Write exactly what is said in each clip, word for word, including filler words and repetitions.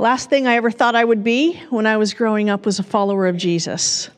Last thing I ever thought I would be when I was growing up was a follower of Jesus.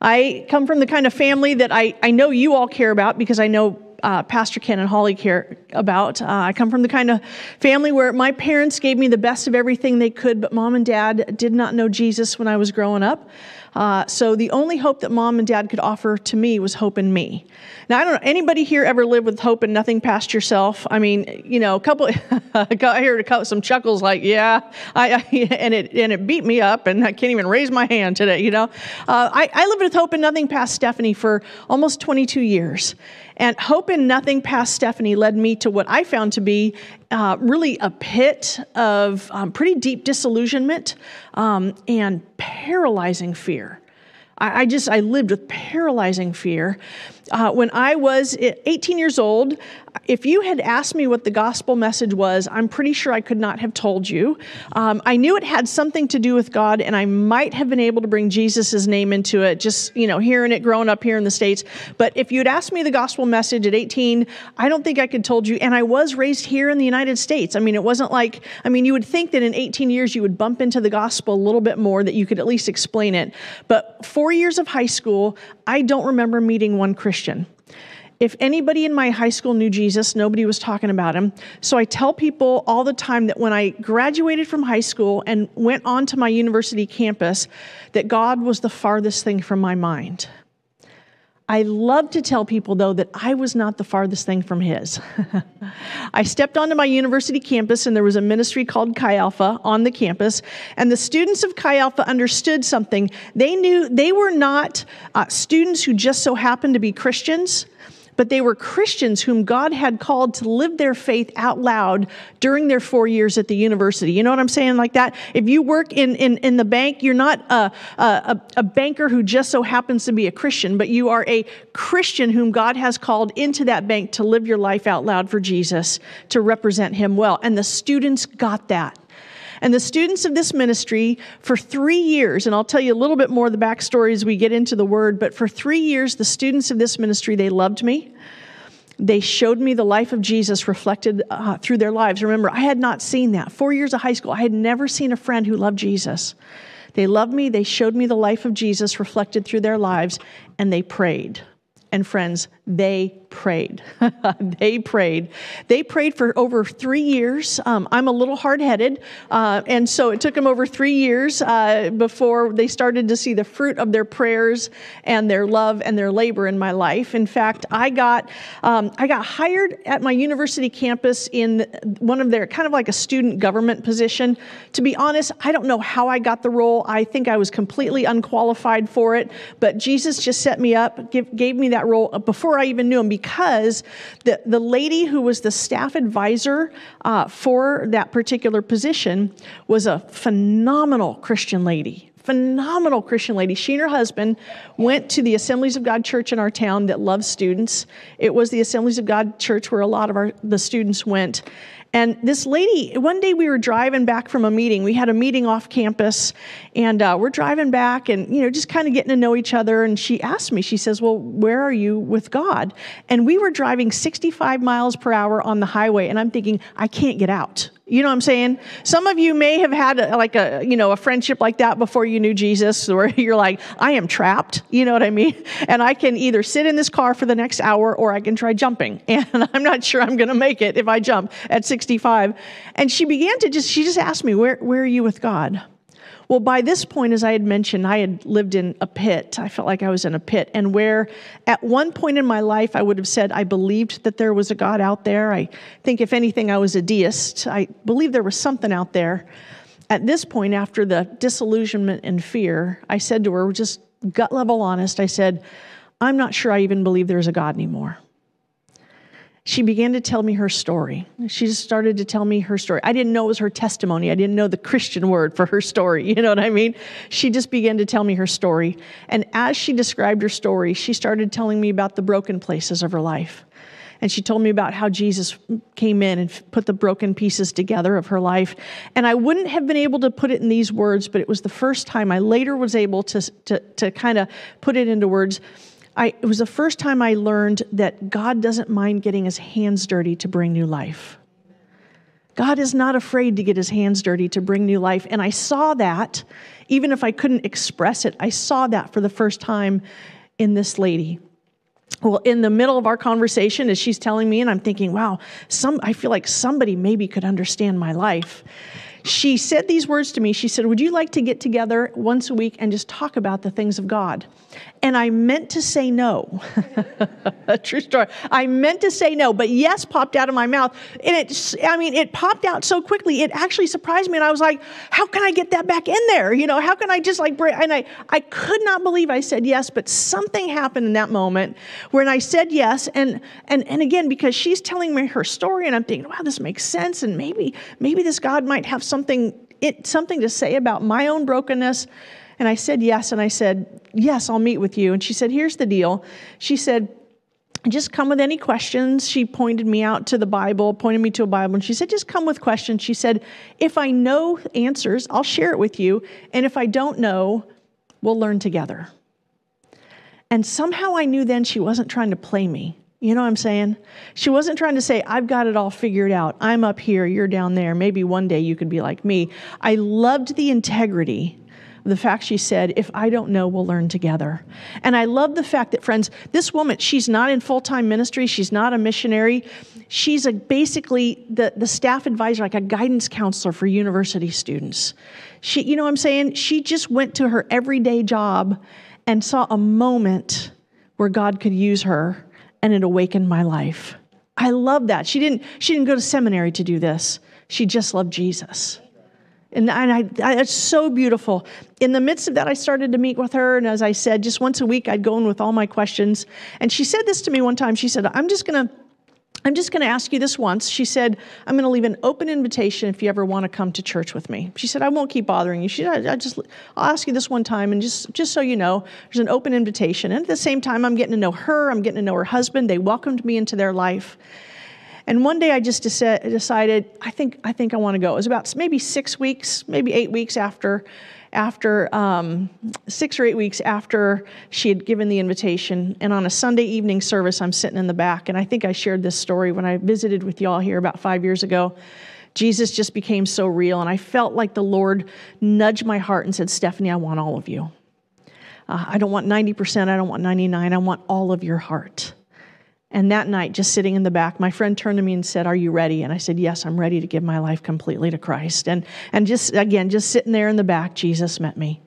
I come from the kind of family that I, I know you all care about, because I know uh, Pastor Ken and Holly care about. Uh, I come from the kind of family where my parents gave me the best of everything they could, but Mom and Dad did not know Jesus when I was growing up. Uh, so the only hope that Mom and Dad could offer to me was hope in me. Now, I don't know, anybody here ever live with hope and nothing past yourself? I mean, you know, a couple, I heard a couple, some chuckles like, yeah, I, I, and it and it beat me up, and I can't even raise my hand today, you know. Uh, I, I lived with hope and nothing past Stephanie for almost twenty-two years. And hope and nothing past Stephanie led me to what I found to be uh, really a pit of um, pretty deep disillusionment um, and paralyzing fear. I, I just, I lived with paralyzing fear. Uh, when I was eighteen years old, if you had asked me what the gospel message was, I'm pretty sure I could not have told you. Um, I knew it had something to do with God, and I might have been able to bring Jesus' name into it, just, you know, hearing it growing up here in the States. But if you'd asked me the gospel message at eighteen, I don't think I could told you. And I was raised here in the United States. I mean, it wasn't like, I mean, you would think that in eighteen years you would bump into the gospel a little bit more, that you could at least explain it. But four years of high school, I don't remember meeting one Christian. If anybody in my high school knew Jesus, nobody was talking about him. So I tell people all the time that when I graduated from high school and went on to my university campus, that God was the farthest thing from my mind. I love to tell people, though, that I was not the farthest thing from his. I stepped onto my university campus, and there was a ministry called Chi Alpha on the campus, and the students of Chi Alpha understood something. They knew they were not uh, students who just so happened to be Christians, but they were Christians whom God had called to live their faith out loud during their four years at the university. You know what I'm saying like that? If you work in, in, in the bank, you're not a, a, a banker who just so happens to be a Christian, but you are a Christian whom God has called into that bank to live your life out loud for Jesus, to represent him well. And the students got that. And the students of this ministry for three years, and I'll tell you a little bit more of the backstory as we get into the word, but for three years, the students of this ministry, they loved me. They showed me the life of Jesus reflected uh, through their lives. Remember, I had not seen that. Four years of high school, I had never seen a friend who loved Jesus. They loved me. They showed me the life of Jesus reflected through their lives, and they prayed. And friends, they prayed. They prayed. They prayed for over three years. Um, I'm a little hard-headed, uh, and so it took them over three years uh, before they started to see the fruit of their prayers and their love and their labor in my life. In fact, I got um, I got hired at my university campus in one of their kind of like a student government position. To be honest, I don't know how I got the role. I think I was completely unqualified for it, but Jesus just set me up, give, gave me that role before I even knew him, because the, the lady who was the staff advisor uh, for that particular position was a phenomenal Christian lady, phenomenal Christian lady. She and her husband went to the Assemblies of God church in our town that loves students. It was the Assemblies of God church where a lot of our, the students went. And this lady, one day we were driving back from a meeting. We had a meeting off campus, and uh, we're driving back and, you know, just kind of getting to know each other. And she asked me, she says, well, where are you with God? And we were driving sixty-five miles per hour on the highway. And I'm thinking, I can't get out. You know what I'm saying? Some of you may have had a, like a, you know, a friendship like that before you knew Jesus, where you're like, I am trapped. You know what I mean? And I can either sit in this car for the next hour, or I can try jumping. And I'm not sure I'm going to make it if I jump at sixty-five. And she began to just, she just asked me, where, where are you with God? Well, by this point, as I had mentioned, I had lived in a pit. I felt like I was in a pit. And where at one point in my life, I would have said I believed that there was a God out there. I think, if anything, I was a deist. I believed there was something out there. At this point, after the disillusionment and fear, I said to her, just gut level honest, I said, I'm not sure I even believe there's a God anymore. She began to tell me her story. She just started to tell me her story. I didn't know it was her testimony. I didn't know the Christian word for her story. You know what I mean? She just began to tell me her story. And as she described her story, she started telling me about the broken places of her life. And she told me about how Jesus came in and put the broken pieces together of her life. And I wouldn't have been able to put it in these words, but it was the first time I later was able to, to, to kind of put it into words. I, it was the first time I learned that God doesn't mind getting his hands dirty to bring new life. God is not afraid to get his hands dirty to bring new life. And I saw that, even if I couldn't express it, I saw that for the first time in this lady. Well, in the middle of our conversation, as she's telling me, and I'm thinking, wow, some I feel like somebody maybe could understand my life. She said these words to me. She said, would you like to get together once a week and just talk about the things of God? And I meant to say no. True story. I meant to say no, but yes popped out of my mouth. And it, I mean, it popped out so quickly. It actually surprised me. And I was like, how can I get that back in there? You know, how can I just like, break? And I, I could not believe I said yes, but something happened in that moment when I said yes. And, and, and again, because she's telling me her story and I'm thinking, wow, this makes sense. And maybe, maybe this God might have something, it, something to say about my own brokenness. And I said yes, and I said, yes, I'll meet with you. And she said, here's the deal. She said, just come with any questions. She pointed me out to the Bible, pointed me to a Bible, and she said, just come with questions. She said, if I know answers, I'll share it with you. And if I don't know, we'll learn together. And somehow I knew then she wasn't trying to play me. You know what I'm saying? She wasn't trying to say, I've got it all figured out. I'm up here, you're down there. Maybe one day you could be like me. I loved the integrity of the fact she said, if I don't know, we'll learn together. And I love the fact that, friends, this woman, she's not in full-time ministry. She's not a missionary. She's a, basically the, the staff advisor, like a guidance counselor for university students. She, you know what I'm saying? She just went to her everyday job and saw a moment where God could use her. And it awakened my life. I love that. She didn't, she didn't go to seminary to do this. She just loved Jesus. And, and I, I, it's so beautiful. In the midst of that, I started to meet with her. And as I said, just once a week, I'd go in with all my questions. And she said this to me one time. She said, I'm just going to, I'm just going to ask you this once. She said, I'm going to leave an open invitation if you ever want to come to church with me. She said, I won't keep bothering you. She said, I, I just, I'll ask you this one time. And just, just so you know, there's an open invitation. And at the same time, I'm getting to know her. I'm getting to know her husband. They welcomed me into their life. And one day I just dec- decided, I think, I think I want to go. It was about maybe six weeks, maybe eight weeks after, after um, six or eight weeks after she had given the invitation. And on a Sunday evening service, I'm sitting in the back. And I think I shared this story when I visited with y'all here about five years ago. Jesus just became so real. And I felt like the Lord nudged my heart and said, Stephanie, I want all of you. Uh, I don't want ninety percent. I don't want ninety-nine. I want all of your heart. And that night, just sitting in the back, my friend turned to me and said, are you ready? And I said, yes, I'm ready to give my life completely to Christ. And and just, again, just sitting there in the back, Jesus met me.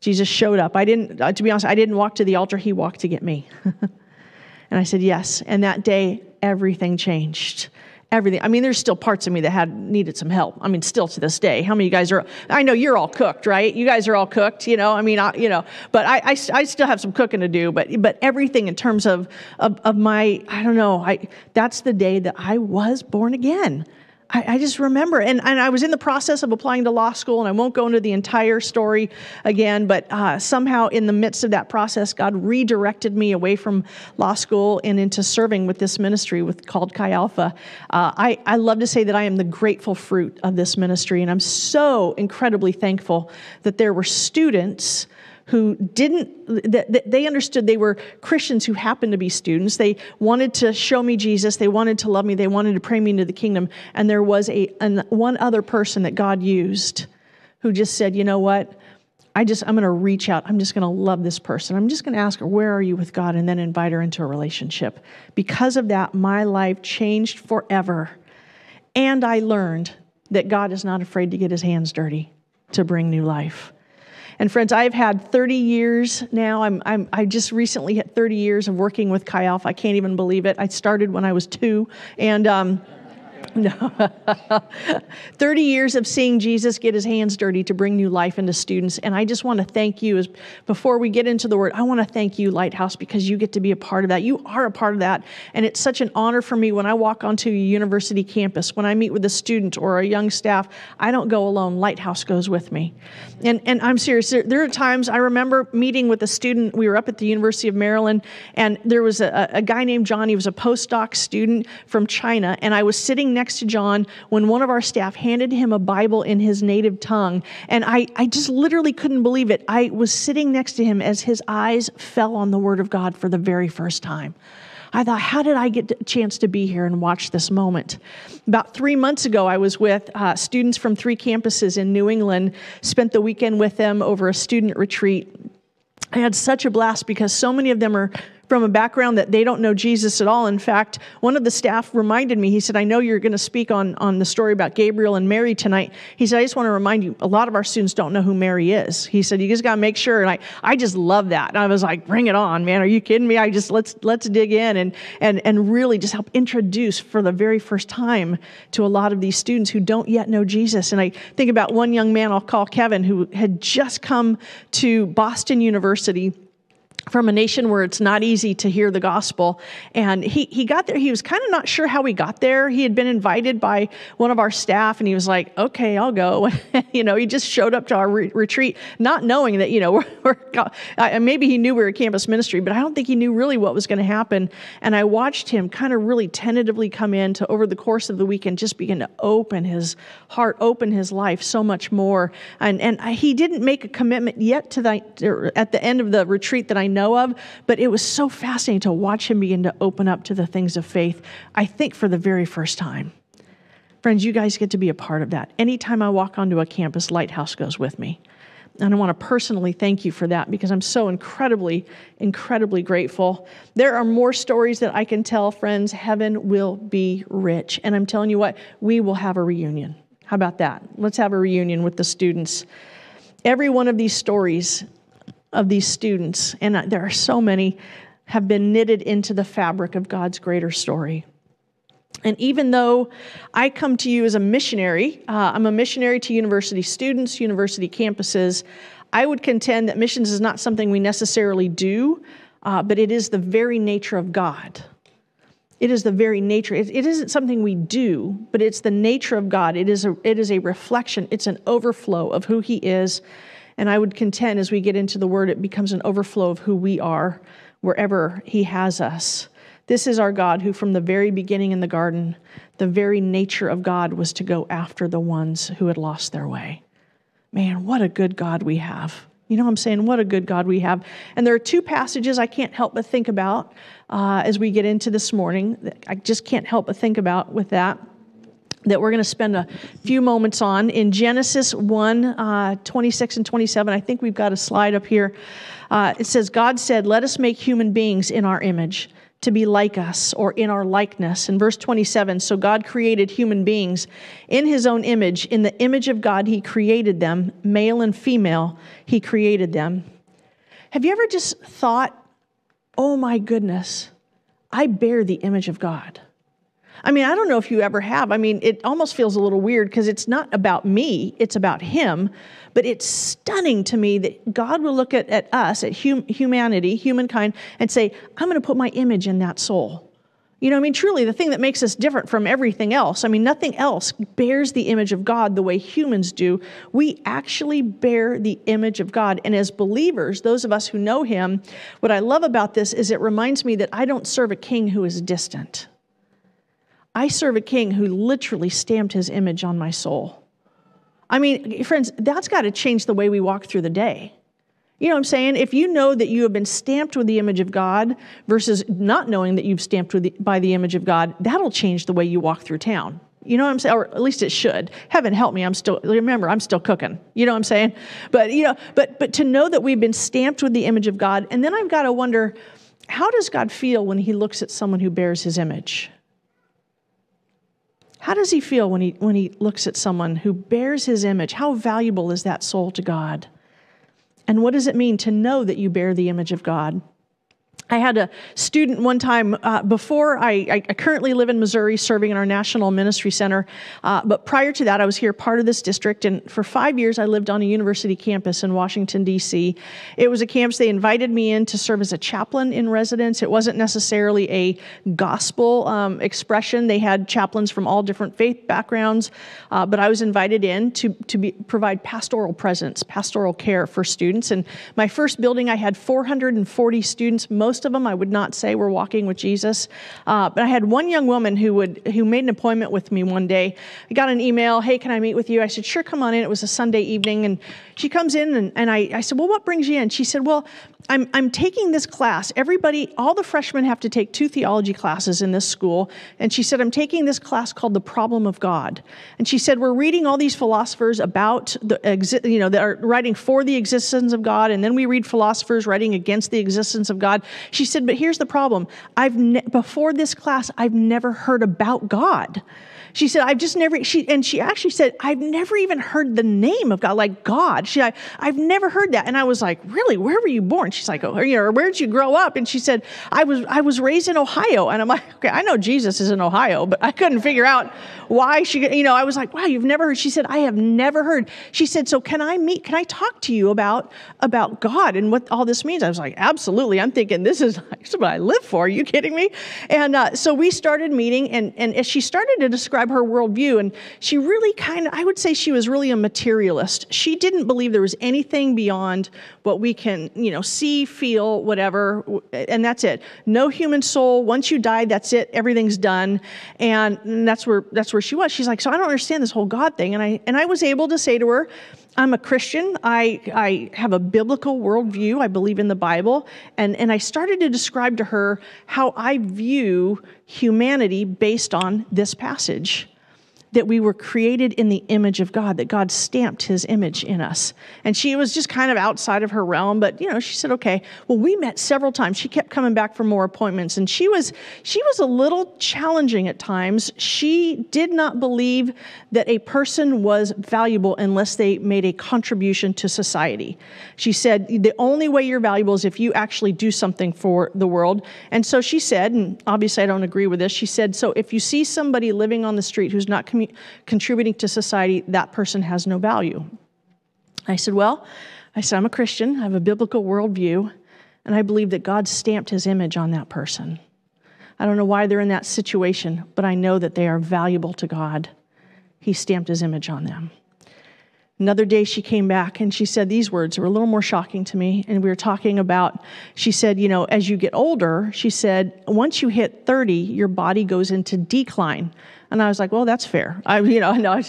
Jesus showed up. I didn't, to be honest, I didn't walk to the altar. He walked to get me. And I said, yes. And that day, everything changed. Everything. I mean, there's still parts of me that had needed some help. I mean, still to this day. How many of you guys are, I know you're all cooked, right? You guys are all cooked, you know, I mean, I, you know, but I, I, I still have some cooking to do, but, but everything in terms of, of, of my, I don't know, I, that's the day that I was born again. I, I just remember, and, and I was in the process of applying to law school, and I won't go into the entire story again, but uh, somehow in the midst of that process, God redirected me away from law school and into serving with this ministry with called Chi Alpha. Uh, I, I love to say that I am the grateful fruit of this ministry, and I'm so incredibly thankful that there were students who didn't, that they understood they were Christians who happened to be students. They wanted to show me Jesus. They wanted to love me. They wanted to pray me into the kingdom. And there was a an, one other person that God used who just said, you know what? I just, I'm going to reach out. I'm just going to love this person. I'm just going to ask her, where are you with God? And then invite her into a relationship. Because of that, my life changed forever. And I learned that God is not afraid to get his hands dirty to bring new life. And friends, I've had thirty years now. I'm, I'm, I just recently hit thirty years of working with Chi Alpha. I can't even believe it. I started when I was two. And um, no. thirty years of seeing Jesus get his hands dirty to bring new life into students. And I just want to thank you. As, before we get into the word, I want to thank you, Lighthouse, because you get to be a part of that. You are a part of that. And it's such an honor for me when I walk onto a university campus, when I meet with a student or a young staff, I don't go alone. Lighthouse goes with me. And and I'm serious. There, there are times I remember meeting with a student. We were up at the University of Maryland, and there was a, a guy named John. He was a postdoc student from China. And I was sitting next to John when one of our staff handed him a Bible in his native tongue. And I, I just literally couldn't believe it. I was sitting next to him as his eyes fell on the Word of God for the very first time. I thought, how did I get a chance to be here and watch this moment? About three months ago, I was with uh, students from three campuses in New England, spent the weekend with them over a student retreat. I had such a blast because so many of them are from a background that they don't know Jesus at all. In fact, one of the staff reminded me, he said, I know you're going to speak on, on the story about Gabriel and Mary tonight. He said, I just want to remind you, a lot of our students don't know who Mary is. He said, you just got to make sure. And I, I just love that. And I was like, bring it on, man. Are you kidding me? I just, let's, let's dig in and, and, and really just help introduce for the very first time to a lot of these students who don't yet know Jesus. And I think about one young man I'll call Kevin, who had just come to Boston University from a nation where it's not easy to hear the gospel. And he, he got there. He was kind of not sure how he got there. He had been invited by one of our staff, and he was like, okay, I'll go. You know, he just showed up to our re- retreat, not knowing that, you know, we're, we're uh, maybe he knew we were a campus ministry, but I don't think he knew really what was going to happen. And I watched him kind of really tentatively come in to, over the course of the weekend, just begin to open his heart, open his life so much more. And, and I, he didn't make a commitment yet to that at the end of the retreat that I know of, but it was so fascinating to watch him begin to open up to the things of faith, I think for the very first time. Friends, you guys get to be a part of that. Anytime I walk onto a campus, Lighthouse goes with me. And I want to personally thank you for that because I'm so incredibly, incredibly grateful. There are more stories that I can tell, friends. Heaven will be rich. And I'm telling you what, we will have a reunion. How about that? Let's have a reunion with the students. Every one of these stories of these students, and there are so many, have been knitted into the fabric of God's greater story. And even though I come to you as a missionary, uh, I'm a missionary to university students, university campuses, I would contend that missions is not something we necessarily do, uh, but it is the very nature of God. It is the very nature. It, it isn't something we do, but it's the nature of God. It is a, it is a reflection. It's an overflow of who He is. And I would contend as we get into the Word, it becomes an overflow of who we are wherever He has us. This is our God who from the very beginning in the garden, the very nature of God was to go after the ones who had lost their way. Man, what a good God we have. You know what I'm saying? What a good God we have. And there are two passages I can't help but think about uh, as we get into this morning. That I just can't help but think about with that. that we're going to spend a few moments on. In Genesis one, uh, twenty-six and twenty-seven, I think we've got a slide up here. Uh, it says, God said, let us make human beings in our image to be like us or in our likeness. In verse twenty-seven, so God created human beings in His own image. In the image of God, He created them. Male and female, He created them. Have you ever just thought, oh my goodness, I bear the image of God? I mean, I don't know if you ever have. I mean, it almost feels a little weird because it's not about me, it's about Him. But it's stunning to me that God will look at, at us, at hum- humanity, humankind, and say, I'm going to put my image in that soul. You know, I mean, truly, the thing that makes us different from everything else, I mean, nothing else bears the image of God the way humans do. We actually bear the image of God. And as believers, those of us who know Him, what I love about this is it reminds me that I don't serve a king who is distant. I serve a king who literally stamped His image on my soul. I mean, friends, that's got to change the way we walk through the day. You know what I'm saying? If you know that you have been stamped with the image of God versus not knowing that you've stamped with the, by the image of God, that'll change the way you walk through town. You know what I'm saying? Or at least it should. Heaven help me. I'm still, remember, I'm still cooking. You know what I'm saying? But, you know, but, but to know that we've been stamped with the image of God, and then I've got to wonder, how does God feel when He looks at someone who bears His image? How does He feel when he, when he looks at someone who bears His image? How valuable is that soul to God? And what does it mean to know that you bear the image of God? I had a student one time uh, before, I, I currently live in Missouri serving in our National Ministry Center, uh, but prior to that I was here part of this district, and for five years I lived on a university campus in Washington, D C. It was a campus they invited me in to serve as a chaplain in residence. It wasn't necessarily a gospel um, expression. They had chaplains from all different faith backgrounds, uh, but I was invited in to, to be, provide pastoral presence, pastoral care for students. And my first building I had four hundred forty students, most Most of them I would not say were walking with Jesus. Uh, but I had one young woman who would who made an appointment with me one day. I got an email, hey, can I meet with you? I said, sure, come on in. It was a Sunday evening. And she comes in and, and I, I said, well, what brings you in? She said, well, I'm, I'm taking this class. Everybody, all the freshmen have to take two theology classes in this school. And she said, I'm taking this class called The Problem of God. And she said, we're reading all these philosophers about the, exi- you know, that are writing for the existence of God. And then we read philosophers writing against the existence of God. She said, but here's the problem. I've ne- before this class, I've never heard about God. She said, I've just never, she, and she actually said, I've never even heard the name of God, like God. She, I, I've never heard that. And I was like, really, where were you born? She's like, oh, you know, where did you grow up? And she said, I was, I was raised in Ohio. And I'm like, okay, I know Jesus is in Ohio, but I couldn't figure out why she, you know, I was like, wow, you've never heard. She said, I have never heard. She said, so can I meet, can I talk to you about, about God and what all this means? I was like, absolutely. I'm thinking this is like what I live for. Are you kidding me? And uh, so we started meeting, and, and as she started to describe her worldview, and she really kind of, I would say she was really a materialist. She didn't believe there was anything beyond what we can, you know, see, feel, whatever, and that's it. No human soul. Once you die, that's it. Everything's done. And that's where, that's where she was. She's like, so I don't understand this whole God thing. And I, and I was able to say to her, I'm a Christian. I, I have a biblical worldview. I believe in the Bible. And, and I started to describe to her how I view humanity based on this passage, that we were created in the image of God, that God stamped his image in us. And she was just kind of outside of her realm, but you know, she said, okay, well, we met several times. She kept coming back for more appointments, and she was, she was a little challenging at times. She did not believe that a person was valuable unless they made a contribution to society. She said, the only way you're valuable is if you actually do something for the world. And so she said, and obviously I don't agree with this, she said, so if you see somebody living on the street who's not commu- contributing to society, that person has no value. I said, well, I said, I'm a Christian. I have a biblical worldview, and I believe that God stamped his image on that person. I don't know why they're in that situation, but I know that they are valuable to God. He stamped his image on them. Another day she came back and she said these words were a little more shocking to me. And we were talking about, she said, you know, as you get older, she said, once you hit thirty, your body goes into decline. And I was like, well, that's fair. I, you know, no.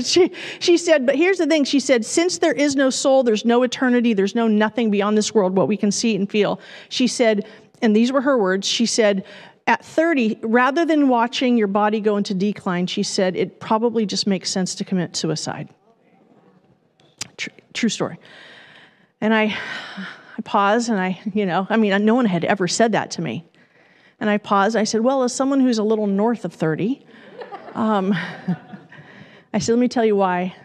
she, she said, but here's the thing. She said, since there is no soul, there's no eternity, there's no nothing beyond this world, what we can see and feel. She said, and these were her words, she said, at thirty, rather than watching your body go into decline, she said, it probably just makes sense to commit suicide. True, true story. And I, I paused and I, you know, I mean, no one had ever said that to me. And I paused. I said, well, as someone who's a little north of thirty, um, I said, let me tell you why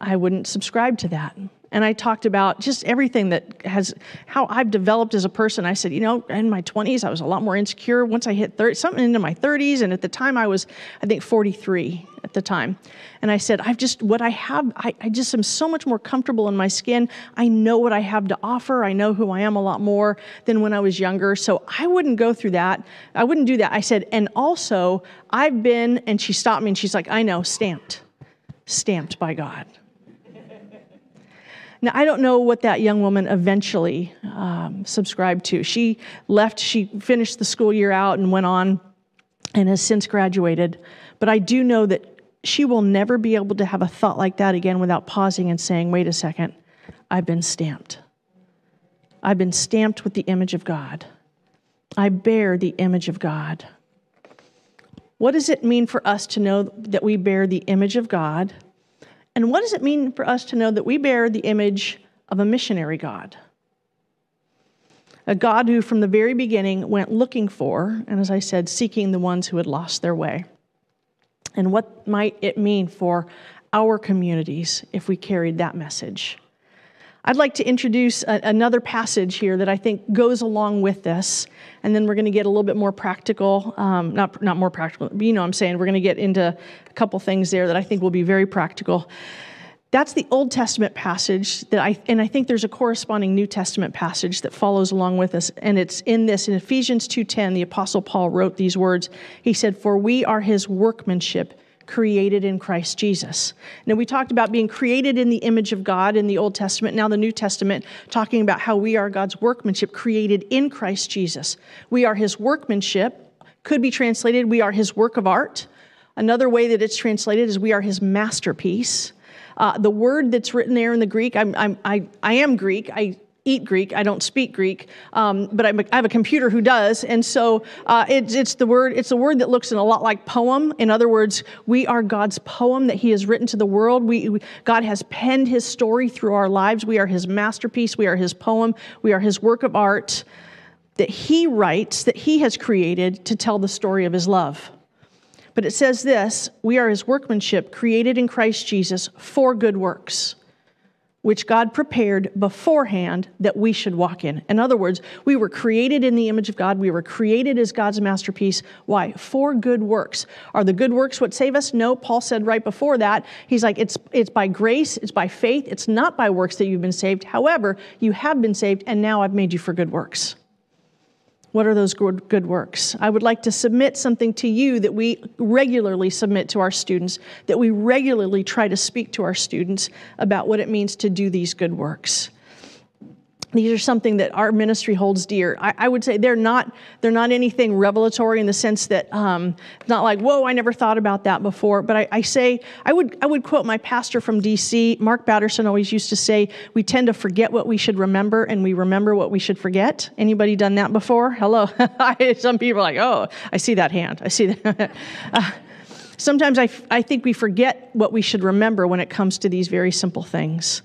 I wouldn't subscribe to that. And I talked about just everything that has, how I've developed as a person. I said, you know, in my twenties, I was a lot more insecure. Once I hit thirty, something into my thirties. And at the time I was, I think forty-three at the time. And I said, I've just, what I have, I, I just am so much more comfortable in my skin. I know what I have to offer. I know who I am a lot more than when I was younger. So I wouldn't go through that. I wouldn't do that. I said, and also I've been, and she stopped me and she's like, I know, stamped, stamped by God. Now, I don't know what that young woman eventually um, subscribed to. She left, she finished the school year out and went on and has since graduated. But I do know that she will never be able to have a thought like that again without pausing and saying, wait a second, I've been stamped. I've been stamped with the image of God. I bear the image of God. What does it mean for us to know that we bear the image of God? And what does it mean for us to know that we bear the image of a missionary God? A God who from the very beginning went looking for, and as I said, seeking the ones who had lost their way. And what might it mean for our communities if we carried that message? I'd like to introduce a, another passage here that I think goes along with this, and then we're going to get a little bit more practical, um, not, not more practical, but you know what I'm saying, we're going to get into a couple things there that I think will be very practical. That's the Old Testament passage, that I and I think there's a corresponding New Testament passage that follows along with us, and it's in this, in Ephesians two ten, the Apostle Paul wrote these words. He said, for we are his workmanship, created in Christ Jesus. Now, we talked about being created in the image of God in the Old Testament, now the New Testament, talking about how we are God's workmanship created in Christ Jesus. We are his workmanship, could be translated, we are his work of art. Another way that it's translated is we are his masterpiece. Uh, the word that's written there in the Greek, I'm, I'm, I, I am Greek. I eat Greek. I don't speak Greek, um, but I'm a, I have a computer who does. And so uh, it, it's the word. It's a word that looks in a lot like poem. In other words, we are God's poem that He has written to the world. We, we God has penned His story through our lives. We are His masterpiece. We are His poem. We are His work of art that He writes, that He has created to tell the story of His love. But it says this: we are His workmanship, created in Christ Jesus for good works, which God prepared beforehand that we should walk in. In other words, we were created in the image of God. We were created as God's masterpiece. Why? For good works. Are the good works what save us? No. Paul said right before that, he's like, it's, it's by grace, it's by faith, it's not by works that you've been saved. However, you have been saved, and now I've made you for good works. What are those good, good works? I would like to submit something to you that we regularly submit to our students, that we regularly try to speak to our students about what it means to do these good works. These are something that our ministry holds dear. I, I would say they're not, they're not anything revelatory in the sense that um, it's not like, whoa, I never thought about that before. But I, I say, I would, I would quote my pastor from D C, Mark Batterson, always used to say, we tend to forget what we should remember and we remember what we should forget. Anybody done that before? Hello. Some people are like, oh, I see that hand. I see that. uh, sometimes I, I think we forget what we should remember when it comes to these very simple things.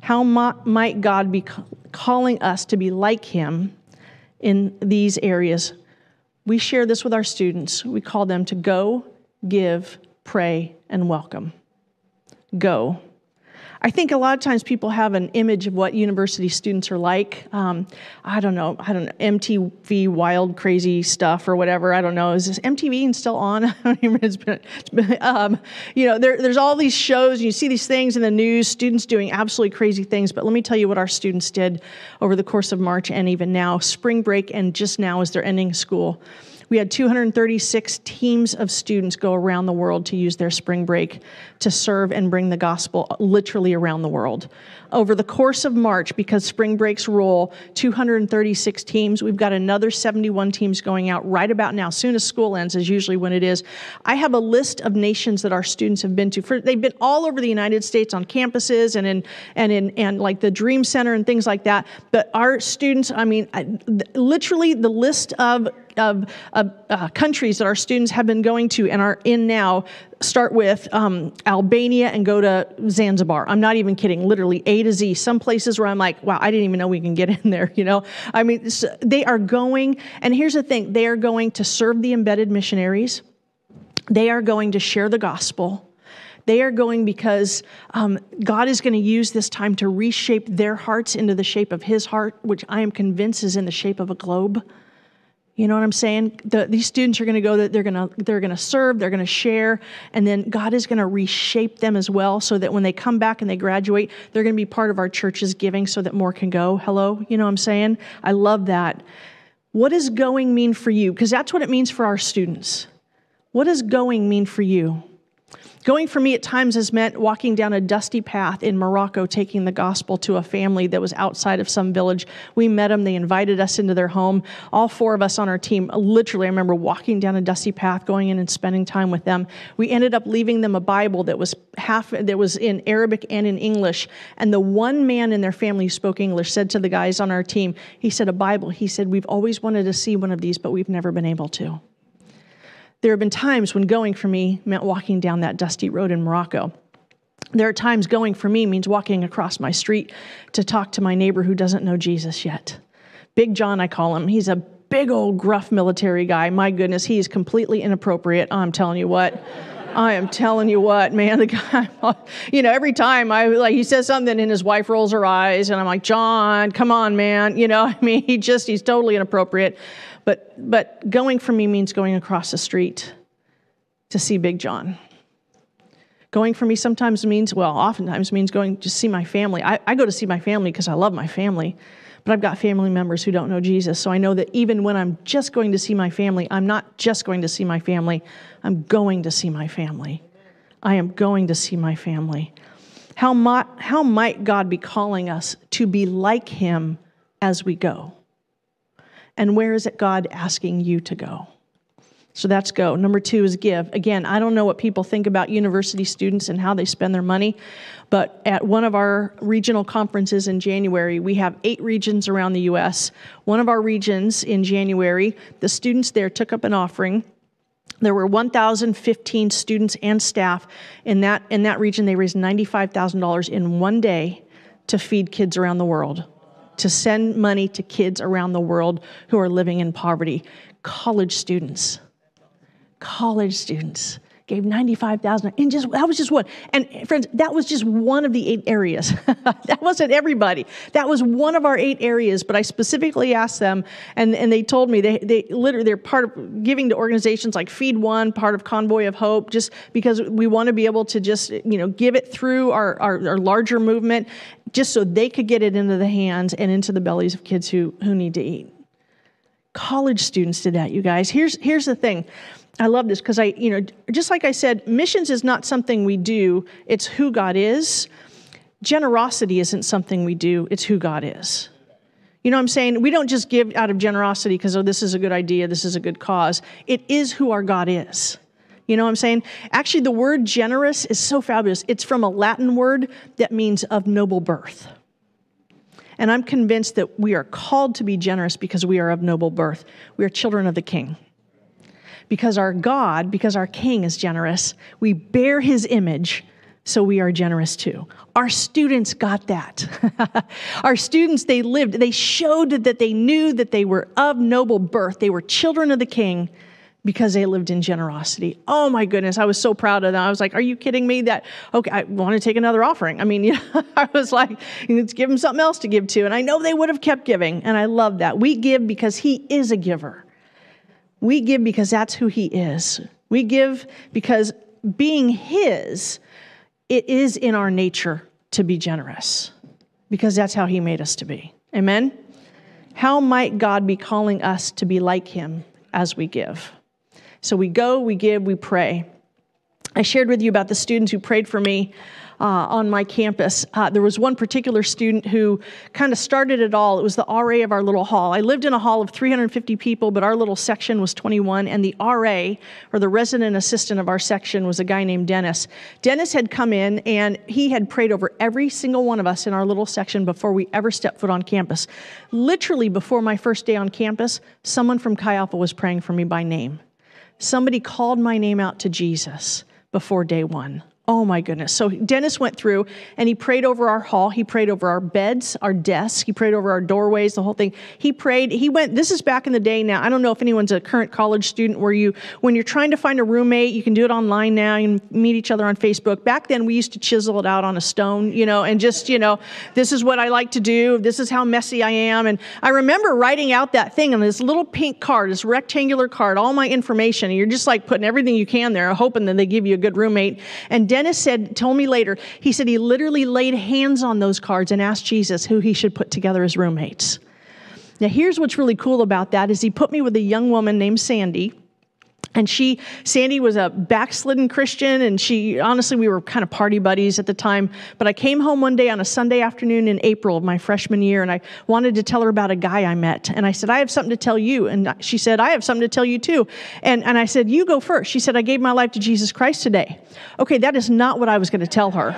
How might God be calling us to be like Him in these areas? We share this with our students. We call them to go, give, pray, and welcome. Go. I think a lot of times people have an image of what university students are like. Um, I don't know. I don't know. M T V wild crazy stuff or whatever. I don't know. Is this M T V still on? I don't even. It's been, it's been, um, you know, there, there's all these shows. And you see these things in the news. Students doing absolutely crazy things. But let me tell you what our students did over the course of March and even now, spring break, and just now as they're ending school. We had two hundred thirty-six teams of students go around the world to use their spring break to serve and bring the gospel literally around the world. Over the course of March, because spring breaks roll, two hundred thirty-six teams. We've got another seventy-one teams going out right about now. Soon as school ends is usually when it is. I have a list of nations that our students have been to. For, they've been all over the United States on campuses and in and in and like the Dream Center and things like that. But our students, I mean, I, th- literally the list of of, of uh, countries that our students have been going to and are in now start with um, Albania and go to Zanzibar. I'm not even kidding, literally A to Z. Some places where I'm like, wow, I didn't even know we can get in there, you know? I mean, so they are going, and here's the thing, they are going to serve the embedded missionaries. They are going to share the gospel. They are going because um, God is going to use this time to reshape their hearts into the shape of His heart, which I am convinced is in the shape of a globe. You know what I'm saying? The, these students are going to go, they're going to they're going to serve, they're going to share, and then God is going to reshape them as well so that when they come back and they graduate, they're going to be part of our church's giving so that more can go. Hello? You know what I'm saying? I love that. What does going mean for you? Because that's what it means for our students. What does going mean for you? Going for me at times has meant walking down a dusty path in Morocco, taking the gospel to a family that was outside of some village. We met them. They invited us into their home. All four of us on our team, literally, I remember walking down a dusty path, going in and spending time with them. We ended up leaving them a Bible that was half, that was in Arabic and in English. And the one man in their family who spoke English said to the guys on our team, he said, a Bible. He said, we've always wanted to see one of these, but we've never been able to. There have been times when going for me meant walking down that dusty road in Morocco. There are times going for me means walking across my street to talk to my neighbor who doesn't know Jesus yet. Big John, I call him. He's a big old gruff military guy. My goodness, he is completely inappropriate. I'm telling you what. I am telling you what, man, the guy, you know, every time I like, he says something and his wife rolls her eyes and I'm like, John, come on, man. You know, I mean, he just, he's totally inappropriate. But, but going for me means going across the street to see Big John. Going for me sometimes means, well, oftentimes means going to see my family. I, I go to see my family because I love my family, but I've got family members who don't know Jesus. So I know that even when I'm just going to see my family, I'm not just going to see my family. I'm going to see my family. I am going to see my family. How might, how might God be calling us to be like Him as we go? And where is it God asking you to go? So that's go. Number two is give. Again, I don't know what people think about university students and how they spend their money, but at one of our regional conferences in January, we have eight regions around the U S One of our regions in January, the students there took up an offering. There were one thousand fifteen students and staff in that, in that region. They raised ninety-five thousand dollars in one day to feed kids around the world, to send money to kids around the world who are living in poverty. College students. College students gave ninety-five thousand dollars, and just that was just one. And friends, that was just one of the eight areas. That wasn't everybody. That was one of our eight areas. But I specifically asked them, and and they told me they they literally they're part of giving to organizations like Feed One, part of Convoy of Hope, just because we want to be able to just you know give it through our our, our larger movement, just so they could get it into the hands and into the bellies of kids who who need to eat. College students did that, you guys. Here's here's the thing. I love this because I, you know, just like I said, missions is not something we do, it's who God is. Generosity isn't something we do, it's who God is. You know what I'm saying? We don't just give out of generosity because, oh, this is a good idea, this is a good cause. It is who our God is. You know what I'm saying? Actually, the word generous is so fabulous. It's from a Latin word that means of noble birth. And I'm convinced that we are called to be generous because we are of noble birth. We are children of the King. Because our God, because our King is generous, we bear his image, so we are generous too. Our students got that. Our students, they lived, they showed that they knew that they were of noble birth. They were children of the King because they lived in generosity. Oh my goodness, I was so proud of them. I was like, are you kidding me? That, okay, I want to take another offering. I mean, you know, I was like, let's give them something else to give to. And I know they would have kept giving, and I love that. We give because he is a giver. We give because that's who he is. We give because being his, it is in our nature to be generous because that's how he made us to be. Amen? How might God be calling us to be like him as we give? So we go, we give, we pray. I shared with you about the students who prayed for me uh, on my campus. Uh, there was one particular student who kind of started it all. It was the R A of our little hall. I lived in a hall of three hundred fifty people, but our little section was twenty-one, and the R A, or the resident assistant of our section, was a guy named Dennis. Dennis had come in, and he had prayed over every single one of us in our little section before we ever stepped foot on campus. Literally before my first day on campus, someone from Chi Alpha was praying for me by name. Somebody called my name out to Jesus before day one. Oh my goodness. So Dennis went through and he prayed over our hall. He prayed over our beds, our desks. He prayed over our doorways, the whole thing. He prayed, he went, this is back in the day now. I don't know if anyone's a current college student where you, when you're trying to find a roommate, you can do it online now. You can meet each other on Facebook. Back then we used to chisel it out on a stone, you know, and just, you know, this is what I like to do. This is how messy I am. And I remember writing out that thing on this little pink card, this rectangular card, all my information. And you're just like putting everything you can there, hoping that they give you a good roommate. And Dennis Dennis said, told me later, he said he literally laid hands on those cards and asked Jesus who he should put together as roommates. Now, here's what's really cool about that is he put me with a young woman named Sandy. And she, Sandy was a backslidden Christian, and she, honestly, we were kind of party buddies at the time. But I came home one day on a Sunday afternoon in April of my freshman year, and I wanted to tell her about a guy I met. And I said, I have something to tell you. And she said, I have something to tell you too. And, and I said, you go first. She said, I gave my life to Jesus Christ today. Okay, that is not what I was going to tell her.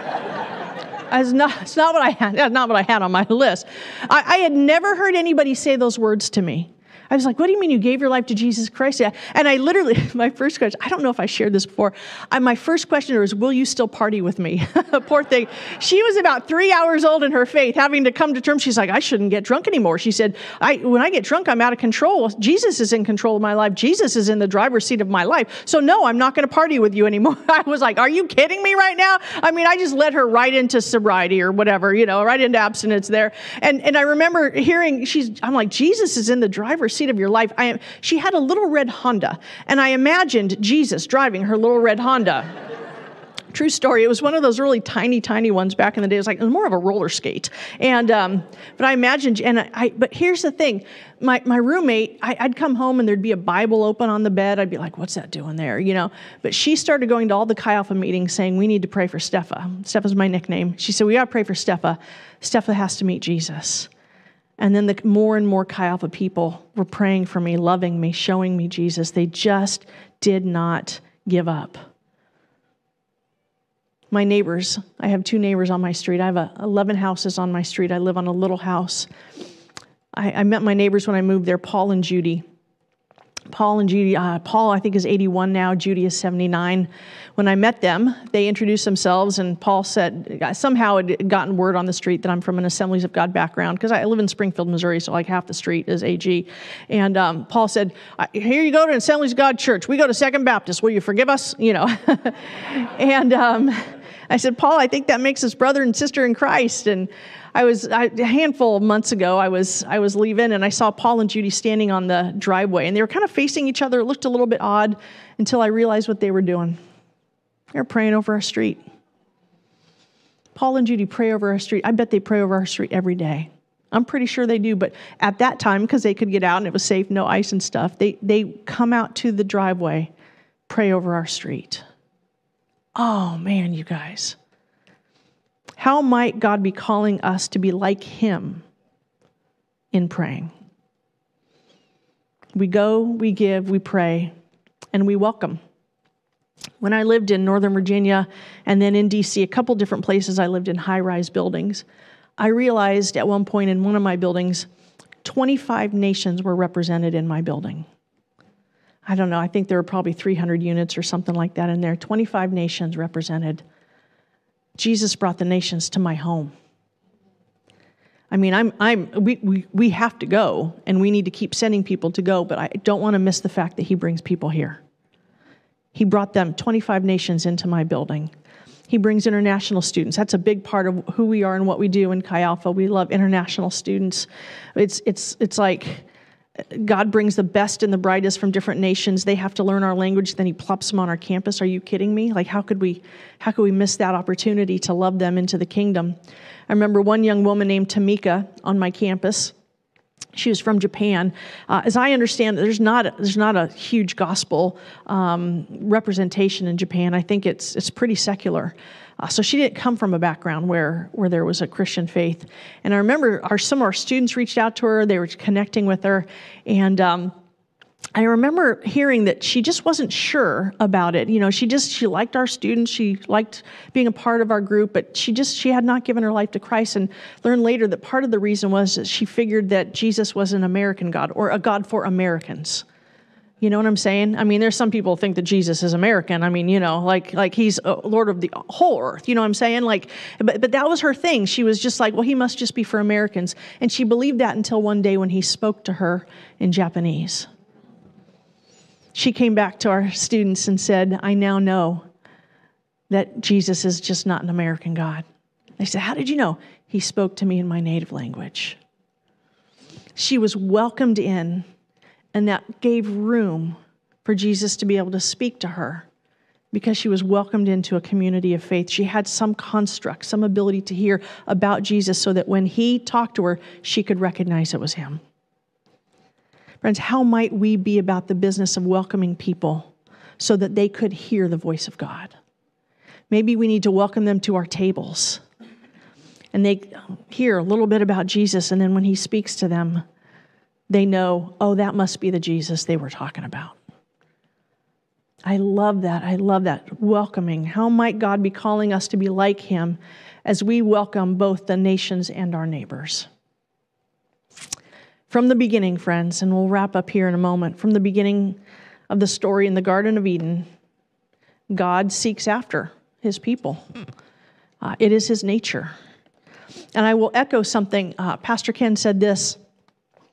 It's not, it's not what I had, that's not what I had on my list. I, I had never heard anybody say those words to me. I was like, what do you mean you gave your life to Jesus Christ? Yeah. And I literally, my first question, I don't know if I shared this before. I, my first question was, will you still party with me? Poor thing. She was about three hours old in her faith, having to come to terms. She's like, I shouldn't get drunk anymore. She said, I, when I get drunk, I'm out of control. Jesus is in control of my life. Jesus is in the driver's seat of my life. So no, I'm not going to party with you anymore. I was like, are you kidding me right now? I mean, I just led her right into sobriety or whatever, you know, right into abstinence there. And, and I remember hearing, she's, I'm like, Jesus is in the driver's seat of your life. I am, she had a little red Honda, and I imagined Jesus driving her little red Honda. True story. It was one of those really tiny, tiny ones back in the day. It was like it was more of a roller skate. And um, but I imagined, and I, I. But here's the thing. My my roommate, I, I'd come home and there'd be a Bible open on the bed. I'd be like, what's that doing there? You know. But she started going to all the Chi Alpha meetings saying, we need to pray for Stefa. Stefa's my nickname. She said, we got to pray for Stefa. Stefa has to meet Jesus. And then the more and more Chi Alpha people were praying for me, loving me, showing me Jesus. They just did not give up. My neighbors, I have two neighbors on my street. I have a, eleven houses on my street. I live on a little house. I, I met my neighbors when I moved there, Paul and Judy. Paul and Judy, uh, Paul I think is eighty-one now, Judy is seventy-nine. When I met them, they introduced themselves, and Paul said, somehow it had gotten word on the street that I'm from an Assemblies of God background, because I live in Springfield, Missouri, so like half the street is A G. And um, Paul said, here you go to Assemblies of God Church, we go to Second Baptist, will you forgive us? You know, and um, I said, Paul, I think that makes us brother and sister in Christ. And I was, I, a handful of months ago, I was I was leaving, and I saw Paul and Judy standing on the driveway, and they were kind of facing each other. It looked a little bit odd until I realized what they were doing. They were praying over our street. Paul and Judy pray over our street. I bet they pray over our street every day. I'm pretty sure they do, but at that time, because they could get out and it was safe, no ice and stuff, they they come out to the driveway, pray over our street. Oh, man, you guys. How might God be calling us to be like him in praying? We go, we give, we pray, and we welcome. When I lived in Northern Virginia and then in D C, a couple different places I lived in high-rise buildings, I realized at one point in one of my buildings, twenty-five nations were represented in my building. I don't know, I think there were probably three hundred units or something like that in there, twenty-five nations represented. Jesus brought the nations to my home. I mean, I'm, I'm, we, we, we have to go, and we need to keep sending people to go, but I don't want to miss the fact that he brings people here. He brought them, twenty-five nations, into my building. He brings international students. That's a big part of who we are and what we do in Chi Alpha. We love international students. It's, it's, it's like God brings the best and the brightest from different nations. They have to learn our language, then he plops them on our campus. Are you kidding me? Like, how could we, how could we miss that opportunity to love them into the kingdom? I remember one young woman named Tamika on my campus. She was from Japan. Uh, as I understand, there's not a, there's not a huge gospel um, representation in Japan. I think it's it's pretty secular. Uh, so she didn't come from a background where, where there was a Christian faith. And I remember our, some of our students reached out to her. They were connecting with her. And um, I remember hearing that she just wasn't sure about it. You know, she just, she liked our students. She liked being a part of our group, but she just, she had not given her life to Christ, and learned later that part of the reason was that she figured that Jesus was an American God, or a God for Americans. You know what I'm saying? I mean, there's some people think that Jesus is American. I mean, you know, like like he's Lord of the whole earth. You know what I'm saying? Like, but, but that was her thing. She was just like, well, he must just be for Americans. And she believed that until one day when he spoke to her in Japanese. She came back to our students and said, I now know that Jesus is just not an American God. They said, how did you know? He spoke to me in my native language. She was welcomed in. And that gave room for Jesus to be able to speak to her, because she was welcomed into a community of faith. She had some construct, some ability to hear about Jesus, so that when he talked to her, she could recognize it was him. Friends, how might we be about the business of welcoming people so that they could hear the voice of God? Maybe we need to welcome them to our tables, and they hear a little bit about Jesus, and then when he speaks to them, they know, oh, that must be the Jesus they were talking about. I love that. I love that. Welcoming. How might God be calling us to be like him as we welcome both the nations and our neighbors? From the beginning, friends, and we'll wrap up here in a moment, from the beginning of the story in the Garden of Eden, God seeks after his people. Uh, it is his nature. And I will echo something. Uh, Pastor Ken said this.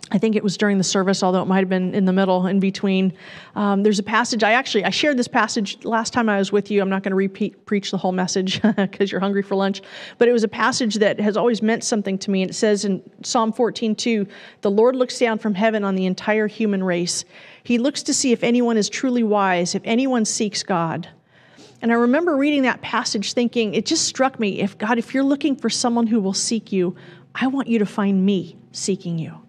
I think it was during the service, although it might have been in the middle, in between. Um, there's a passage, I actually, I shared this passage last time I was with you. I'm not going to repeat, preach the whole message because you're hungry for lunch. But it was a passage that has always meant something to me. And it says in Psalm fourteen two, the Lord looks down from heaven on the entire human race. He looks to see if anyone is truly wise, if anyone seeks God. And I remember reading that passage thinking, it just struck me, if God, if you're looking for someone who will seek you, I want you to find me seeking you.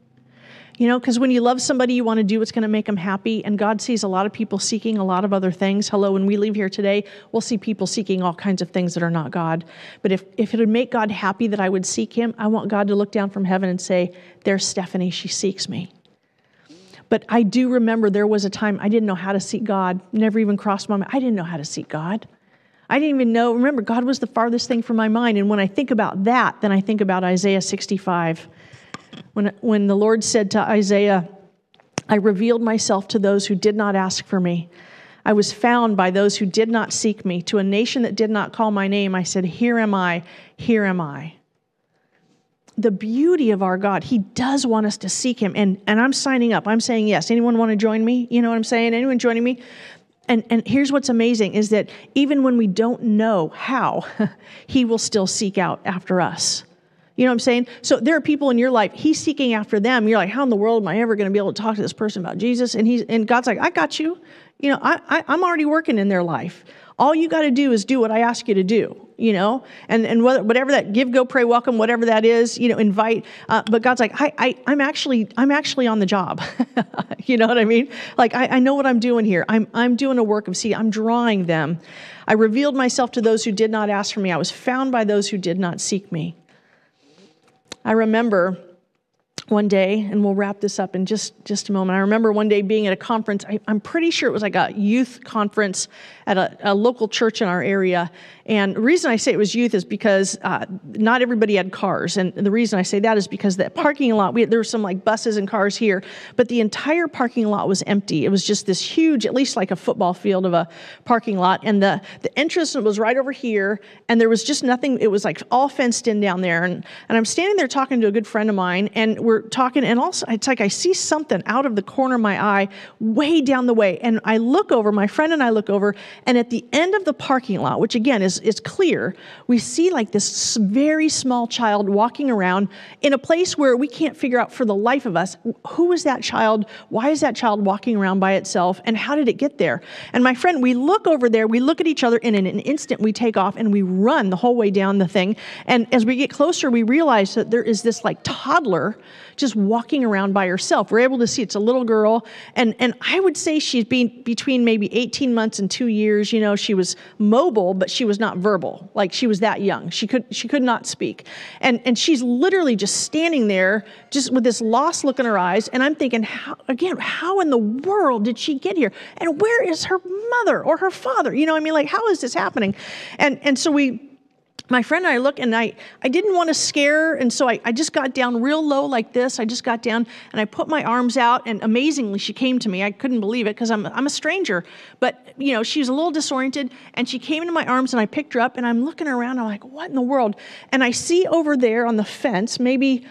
You know, because when you love somebody, you want to do what's going to make them happy. And God sees a lot of people seeking a lot of other things. Hello, when we leave here today, we'll see people seeking all kinds of things that are not God. But if, if it would make God happy that I would seek him, I want God to look down from heaven and say, there's Stephanie, she seeks me. But I do remember there was a time I didn't know how to seek God. Never even crossed my mind. I didn't know how to seek God. I didn't even know. Remember, God was the farthest thing from my mind. And when I think about that, then I think about Isaiah sixty-five. When, when the Lord said to Isaiah, I revealed myself to those who did not ask for me. I was found by those who did not seek me. To a nation that did not call my name, I said, here am I, here am I. The beauty of our God, he does want us to seek him. And, and I'm signing up. I'm saying yes. Anyone want to join me? You know what I'm saying? Anyone joining me? And, and here's what's amazing is that even when we don't know how, he will still seek out after us. You know what I'm saying? So there are people in your life, he's seeking after them. You're like, how in the world am I ever going to be able to talk to this person about Jesus? And he's and God's like, I got you. You know, I, I, I'm already working in their life. All you got to do is do what I ask you to do, you know? And and whatever that, give, go, pray, welcome, whatever that is, you know, invite. Uh, but God's like, I, I, I'm actually I'm actually on the job. You know what I mean? Like, I, I know what I'm doing here. I'm, I'm doing a work of, see, I'm drawing them. I revealed myself to those who did not ask for me. I was found by those who did not seek me. I remember one day, and we'll wrap this up in just, just a moment. I remember one day being at a conference. I, I'm pretty sure it was like a youth conference at a, a local church in our area. And the reason I say it was youth is because uh, not everybody had cars. And the reason I say that is because that parking lot, we had, there were some like buses and cars here, but the entire parking lot was empty. It was just this huge, at least like a football field of a parking lot. And the, the entrance was right over here. And there was just nothing. It was like all fenced in down there. And, and I'm standing there talking to a good friend of mine, and we're talking, and also it's like I see something out of the corner of my eye way down the way, and I look over, my friend and I look over, and at the end of the parking lot, which again is, is clear, we see like this very small child walking around in a place where we can't figure out for the life of us, who is that child? Why is that child walking around by itself? And how did it get there? And my friend, we look over there, we look at each other, and in an instant we take off and we run the whole way down the thing. And as we get closer, we realize that there is this like toddler just walking around by herself. We're able to see it's a little girl. And, and I would say she's been between maybe eighteen months and two years. You know, she was mobile, but she was not verbal. Like, she was that young. She could, she could not speak. And, and she's literally just standing there just with this lost look in her eyes. And I'm thinking, how, again, how in the world did she get here? And where is her mother or her father? You know what I mean? Like, how is this happening? And, and so we, my friend and I look, and I, I didn't want to scare her, and so I, I just got down real low like this. I just got down, and I put my arms out, and amazingly, she came to me. I couldn't believe it, because I'm, I'm a stranger. But, you know, she was a little disoriented, and she came into my arms, and I picked her up, and I'm looking around, and I'm like, what in the world? And I see over there on the fence, maybe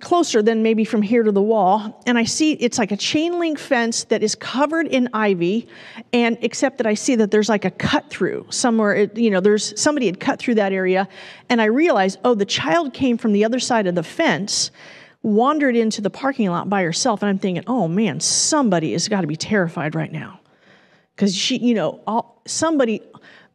closer than maybe from here to the wall, and I see it's like a chain link fence that is covered in ivy, and except that I see that there's like a cut through somewhere, it, you know, there's somebody had cut through that area, and I realized, oh, the child came from the other side of the fence, wandered into the parking lot by herself, and I'm thinking, oh man, somebody has got to be terrified right now, because she, you know, all, somebody,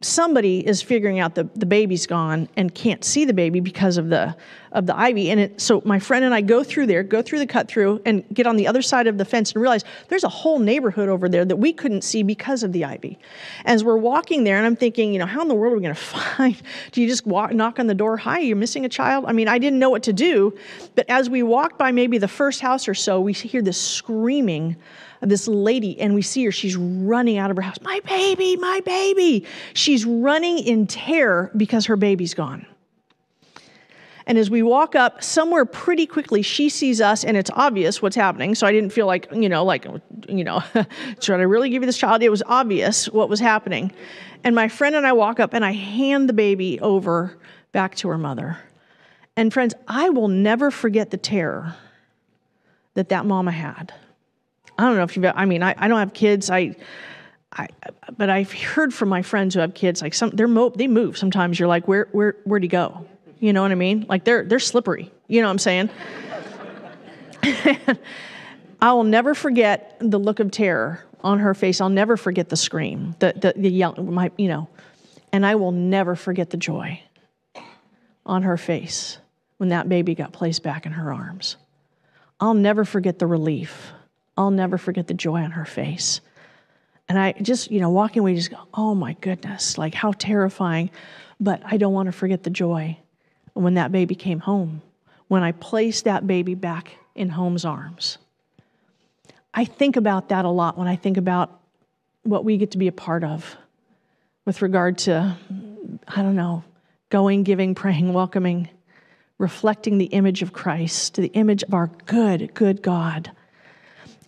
somebody is figuring out the, the baby's gone and can't see the baby because of the of the ivy. And it, so my friend and I go through there, go through the cut through, and get on the other side of the fence and realize there's a whole neighborhood over there that we couldn't see because of the ivy. As we're walking there, and I'm thinking, you know, how in the world are we going to find? Do you just walk, knock on the door? Hi, you're missing a child? I mean, I didn't know what to do. But as we walk by maybe the first house or so, we hear this screaming of this lady, and we see her. She's running out of her house. My baby, my baby. She's running in terror because her baby's gone. And as we walk up, somewhere pretty quickly, she sees us, and it's obvious what's happening. So I didn't feel like, you know, like, you know, should I really give you this child? It was obvious what was happening. And my friend and I walk up, and I hand the baby over back to her mother. And friends, I will never forget the terror that that mama had. I don't know if you've, I mean, I, I don't have kids. I, I, but I've heard from my friends who have kids, like some, they're mo- they move. Sometimes you're like, where, where, where'd he go? You know what I mean? Like they're, they're slippery. You know what I'm saying? I will never forget the look of terror on her face. I'll never forget the scream, the, the, the yell, my, you know, and I will never forget the joy on her face when that baby got placed back in her arms. I'll never forget the relief. I'll never forget the joy on her face. And I just, you know, walking away, just go, oh my goodness, like how terrifying. But I don't want to forget the joy when that baby came home, when I placed that baby back in home's arms. I think about that a lot when I think about what we get to be a part of with regard to, I don't know, going, giving, praying, welcoming, reflecting the image of Christ, to the image of our good, good God.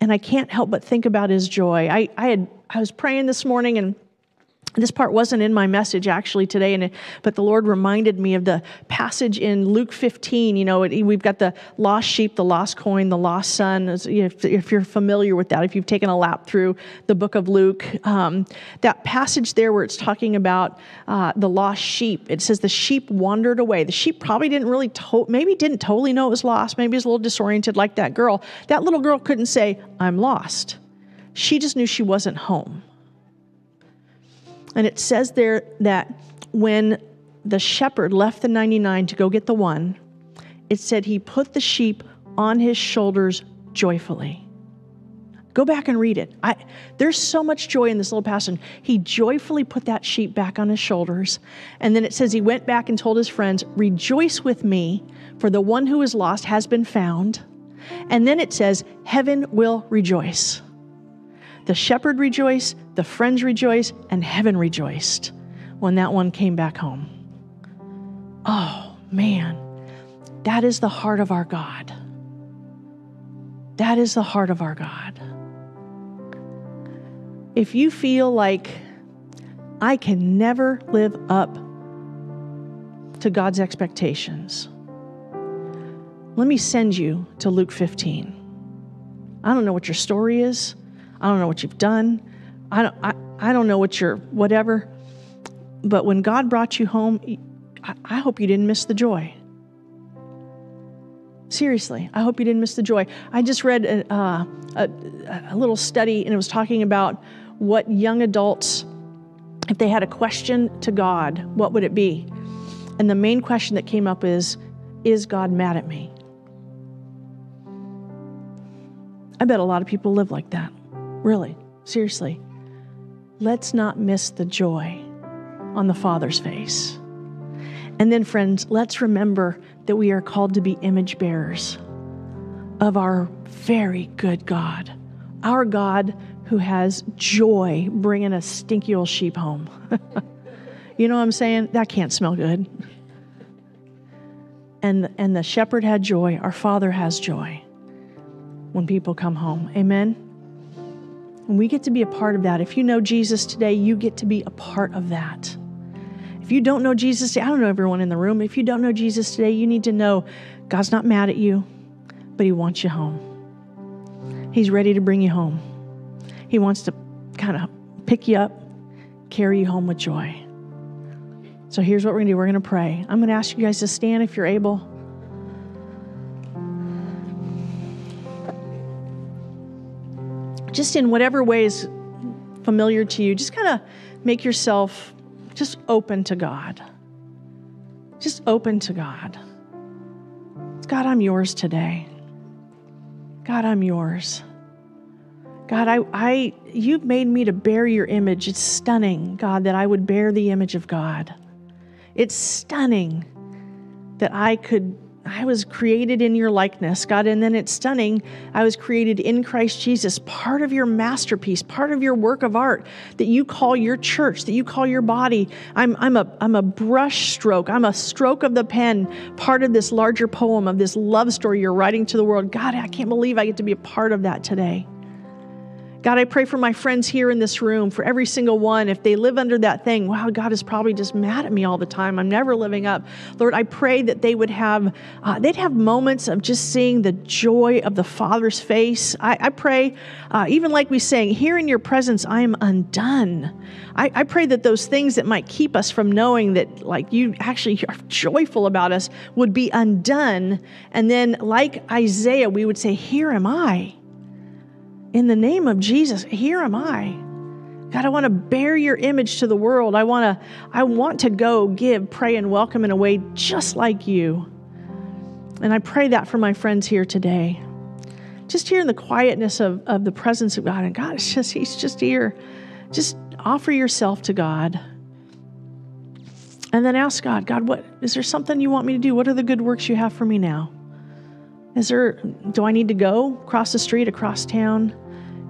And I can't help but think about his joy. I, I had I was praying this morning, and this part wasn't in my message actually today, and it, but the Lord reminded me of the passage in Luke fifteen. You know, it, we've got the lost sheep, the lost coin, the lost son. If, if you're familiar with that, if you've taken a lap through the book of Luke, um, that passage there where it's talking about uh, the lost sheep, it says the sheep wandered away. The sheep probably didn't really, to- maybe didn't totally know it was lost. Maybe it was a little disoriented like that girl. That little girl couldn't say, I'm lost. She just knew she wasn't home. And it says there that when the shepherd left the ninety-nine to go get the one, it said he put the sheep on his shoulders joyfully. Go back and read it. I, there's so much joy in this little passage. He joyfully put that sheep back on his shoulders. And then it says he went back and told his friends, rejoice with me, for the one who is lost has been found. And then it says, heaven will rejoice. The shepherd rejoiced, the friends rejoiced, and heaven rejoiced when that one came back home. Oh, man, that is the heart of our God. That is the heart of our God. If you feel like I can never live up to God's expectations, let me send you to Luke fifteen. I don't know what your story is. I don't know what you've done. I don't, I, I don't know what you're, whatever. But when God brought you home, I, I hope you didn't miss the joy. Seriously, I hope you didn't miss the joy. I just read a, uh, a, a little study, and it was talking about what young adults, if they had a question to God, what would it be? And the main question that came up is, is God mad at me? I bet a lot of people live like that. Really, seriously, let's not miss the joy on the Father's face. And then, friends, let's remember that we are called to be image bearers of our very good God, our God who has joy bringing a stinky old sheep home. You know what I'm saying? That can't smell good. And, and the shepherd had joy. Our Father has joy when people come home. Amen. And we get to be a part of that. If you know Jesus today, you get to be a part of that. If you don't know Jesus today, I don't know everyone in the room. If you don't know Jesus today, you need to know God's not mad at you, but he wants you home. He's ready to bring you home. He wants to kind of pick you up, carry you home with joy. So here's what we're going to do. We're going to pray. I'm going to ask you guys to stand if you're able. Just in whatever way is familiar to you, just kind of make yourself just open to God. Just open to God. God, I'm yours today. God, I'm yours. God, I, I, you've made me to bear your image. It's stunning, God, that I would bear the image of God. It's stunning that I could I was created in your likeness, God, and then it's stunning. I was created in Christ Jesus, part of your masterpiece, part of your work of art that you call your church, that you call your body. I'm, I'm a, I'm a brush stroke. I'm a stroke of the pen, part of this larger poem, of this love story you're writing to the world. God, I can't believe I get to be a part of that today. God, I pray for my friends here in this room, for every single one. If they live under that thing, wow, God is probably just mad at me all the time. I'm never living up. Lord, I pray that they would have, uh, they'd have moments of just seeing the joy of the Father's face. I, I pray, uh, even like we sang, here in your presence, I am undone. I, I pray that those things that might keep us from knowing that like you actually are joyful about us would be undone. And then like Isaiah, we would say, here am I. In the name of Jesus, here am I. God, I want to bear your image to the world. I want to, I want to go give, pray, and welcome in a way just like you. And I pray that for my friends here today. just here in the quietness of, of the presence of God. And God is just, he's just here. Just offer yourself to God. And then ask God, God, what is there something you want me to do? What are the good works you have for me now? Is there, do I need to go across the street, across town?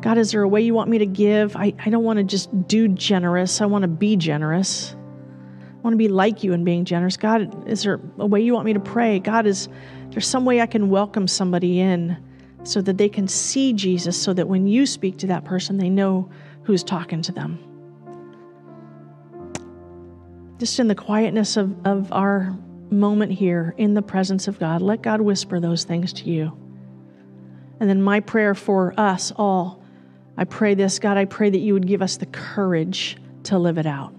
God, is there a way you want me to give? I, I don't want to just do generous. I want to be generous. I want to be like you in being generous. God, is there a way you want me to pray? God, is there some way I can welcome somebody in so that they can see Jesus, so that when you speak to that person, they know who's talking to them? Just in the quietness of, of our moment here in the presence of God, let God whisper those things to you. And then my prayer for us all, I pray this, God, I pray that you would give us the courage to live it out.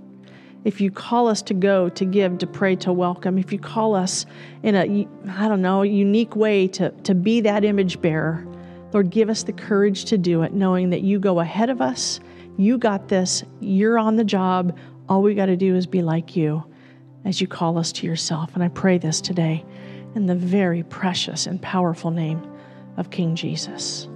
If you call us to go, to give, to pray, to welcome, if you call us in a, I don't know, unique way to, to be that image bearer, Lord, give us the courage to do it, knowing that you go ahead of us, you got this, you're on the job. All we got to do is be like you as you call us to yourself. And I pray this today in the very precious and powerful name of King Jesus.